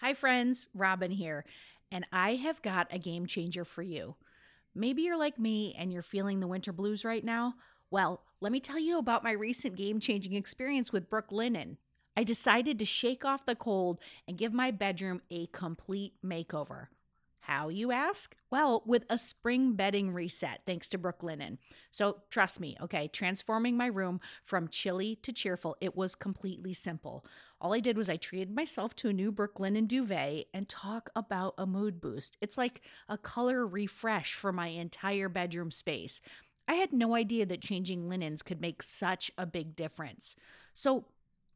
Hi friends, Robin here, and I have got a game changer for you. Maybe you're like me and you're feeling the winter blues right now. Well, let me tell you about my recent game-changing experience with Brooklinen. I decided to shake off the cold and give my bedroom a complete makeover. How, you ask? Well, with a spring bedding reset, thanks to Brooklinen. So trust me, okay, transforming my room from chilly to cheerful, it was completely simple. All I did was I treated myself to a new Brooklinen duvet, and talk about a mood boost. It's like a color refresh for my entire bedroom space. I had no idea that changing linens could make such a big difference. So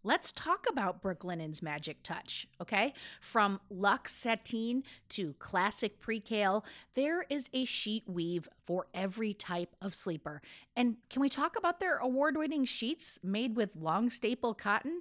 let's talk about Brooklinen's magic touch, okay? From luxe sateen to classic percale, there is a sheet weave for every type of sleeper. And can we talk about their award-winning sheets made with long staple cotton?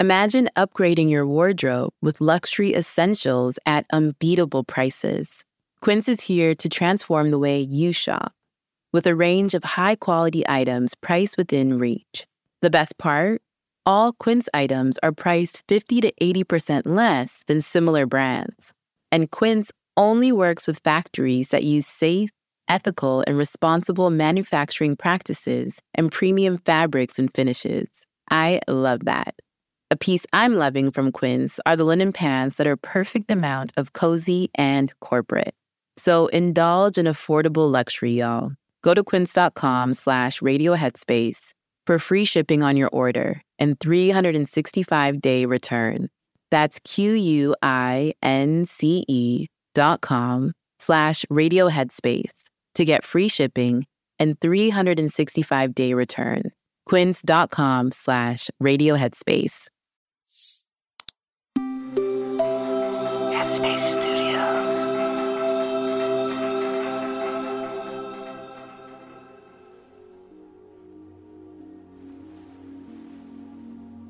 Imagine upgrading your wardrobe with luxury essentials at unbeatable prices. Quince is here to transform the way you shop with a range of high-quality items priced within reach. The best part? All Quince items are priced 50 to 80% less than similar brands. And Quince only works with factories that use safe, ethical, and responsible manufacturing practices and premium fabrics and finishes. I love that. A piece I'm loving from Quince are the linen pants that are perfect amount of cozy and corporate. So indulge in affordable luxury, y'all. Go to quince.com/radioheadspace for free shipping on your order and 365-day return. That's quince.com/radioheadspace to get free shipping and 365-day return. Quince.com/radioheadspace. Headspace Studios.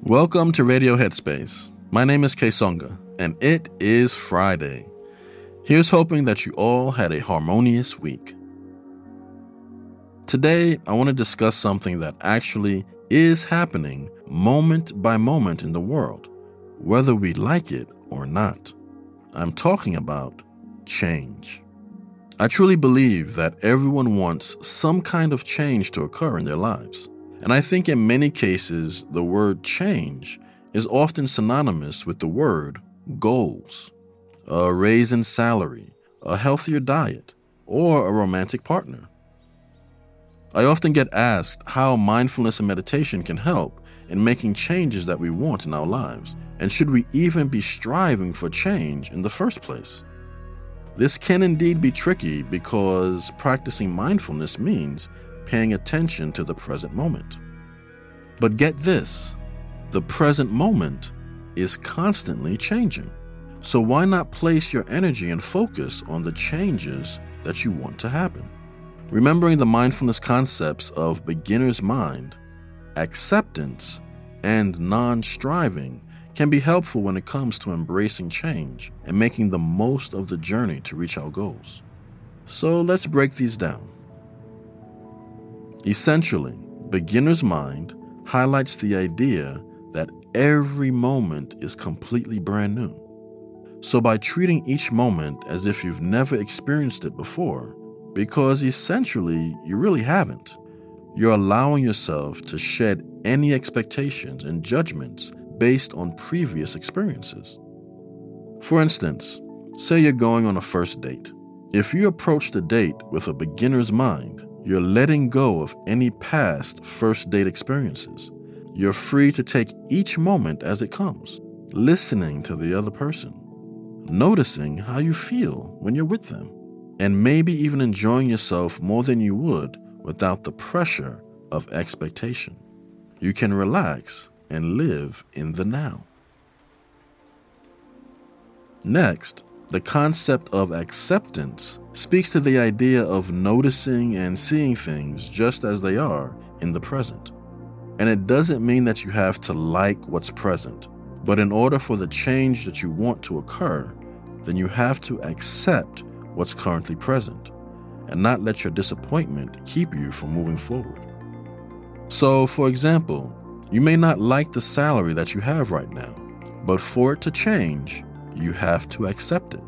Welcome to Radio Headspace. My name is Kessonga, and it is Friday. Here's hoping that you all had a harmonious week. Today, I want to discuss something that actually is happening moment by moment in the world, whether we like it or not. I'm talking about change. I truly believe that everyone wants some kind of change to occur in their lives. And I think in many cases, the word change is often synonymous with the word goals, a raise in salary, a healthier diet, or a romantic partner. I often get asked how mindfulness and meditation can help in making changes that we want in our lives, and should we even be striving for change in the first place? This can indeed be tricky because practicing mindfulness means paying attention to the present moment. But get this, the present moment is constantly changing. So why not place your energy and focus on the changes that you want to happen? Remembering the mindfulness concepts of beginner's mind, acceptance, and non-striving can be helpful when it comes to embracing change and making the most of the journey to reach our goals. So let's break these down. Essentially, beginner's mind highlights the idea that every moment is completely brand new. So by treating each moment as if you've never experienced it before, because essentially you really haven't, you're allowing yourself to shed any expectations and judgments based on previous experiences. For instance, Say you're going on a first date. If you approach the date with a beginner's mind, you're letting go of any past first date experiences. You're free to take each moment as it comes, listening to the other person, noticing how you feel when you're with them, and maybe even enjoying yourself more than you would without the pressure of expectation. You can relax and live in the now. Next, the concept of acceptance speaks to the idea of noticing and seeing things just as they are in the present. And it doesn't mean that you have to like what's present, but in order for the change that you want to occur, then you have to accept what's currently present and not let your disappointment keep you from moving forward. So, for example, you may not like the salary that you have right now, but for it to change, you have to accept it.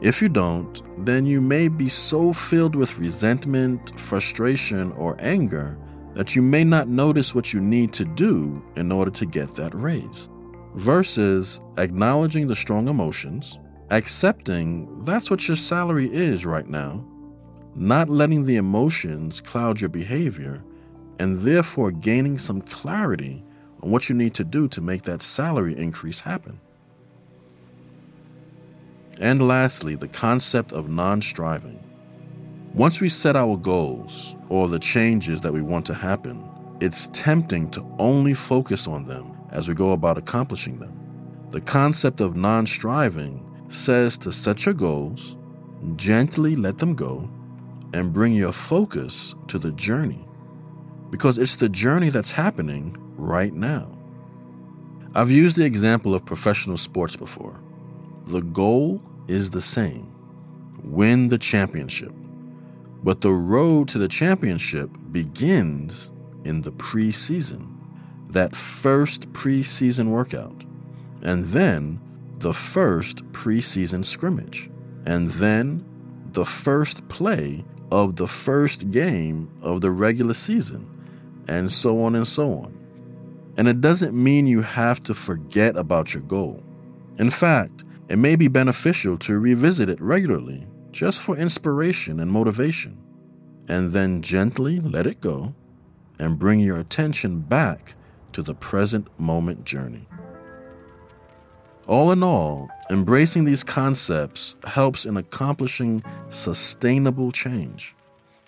If you don't, then you may be so filled with resentment, frustration, or anger that you may not notice what you need to do in order to get that raise. Versus acknowledging the strong emotions, accepting that's what your salary is right now, not letting the emotions cloud your behavior, and therefore gaining some clarity on what you need to do to make that salary increase happen. And lastly, the concept of non-striving. Once we set our goals or the changes that we want to happen, it's tempting to only focus on them as we go about accomplishing them. The concept of non-striving says to set your goals, gently let them go, and bring your focus to the journey, because it's the journey that's happening right now. I've used the example of professional sports before. The goal is the same, win the championship. But the road to the championship begins in the preseason, that first preseason workout, and then the first preseason scrimmage, and then the first play of the first game of the regular season, and so on and so on. And it doesn't mean you have to forget about your goal. In fact, it may be beneficial to revisit it regularly, just for inspiration and motivation, and then gently let it go and bring your attention back to the present moment journey. All in all, embracing these concepts helps in accomplishing sustainable change,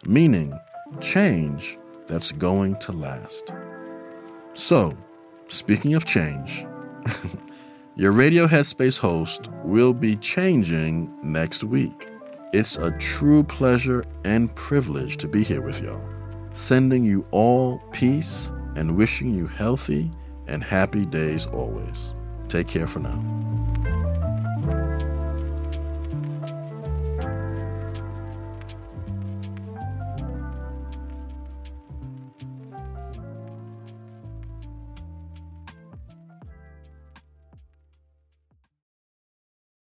meaning change that's going to last. So, speaking of change, your Radio Headspace host will be changing next week. It's a true pleasure and privilege to be here with y'all, sending you all peace and wishing you healthy and happy days always. Take care for now.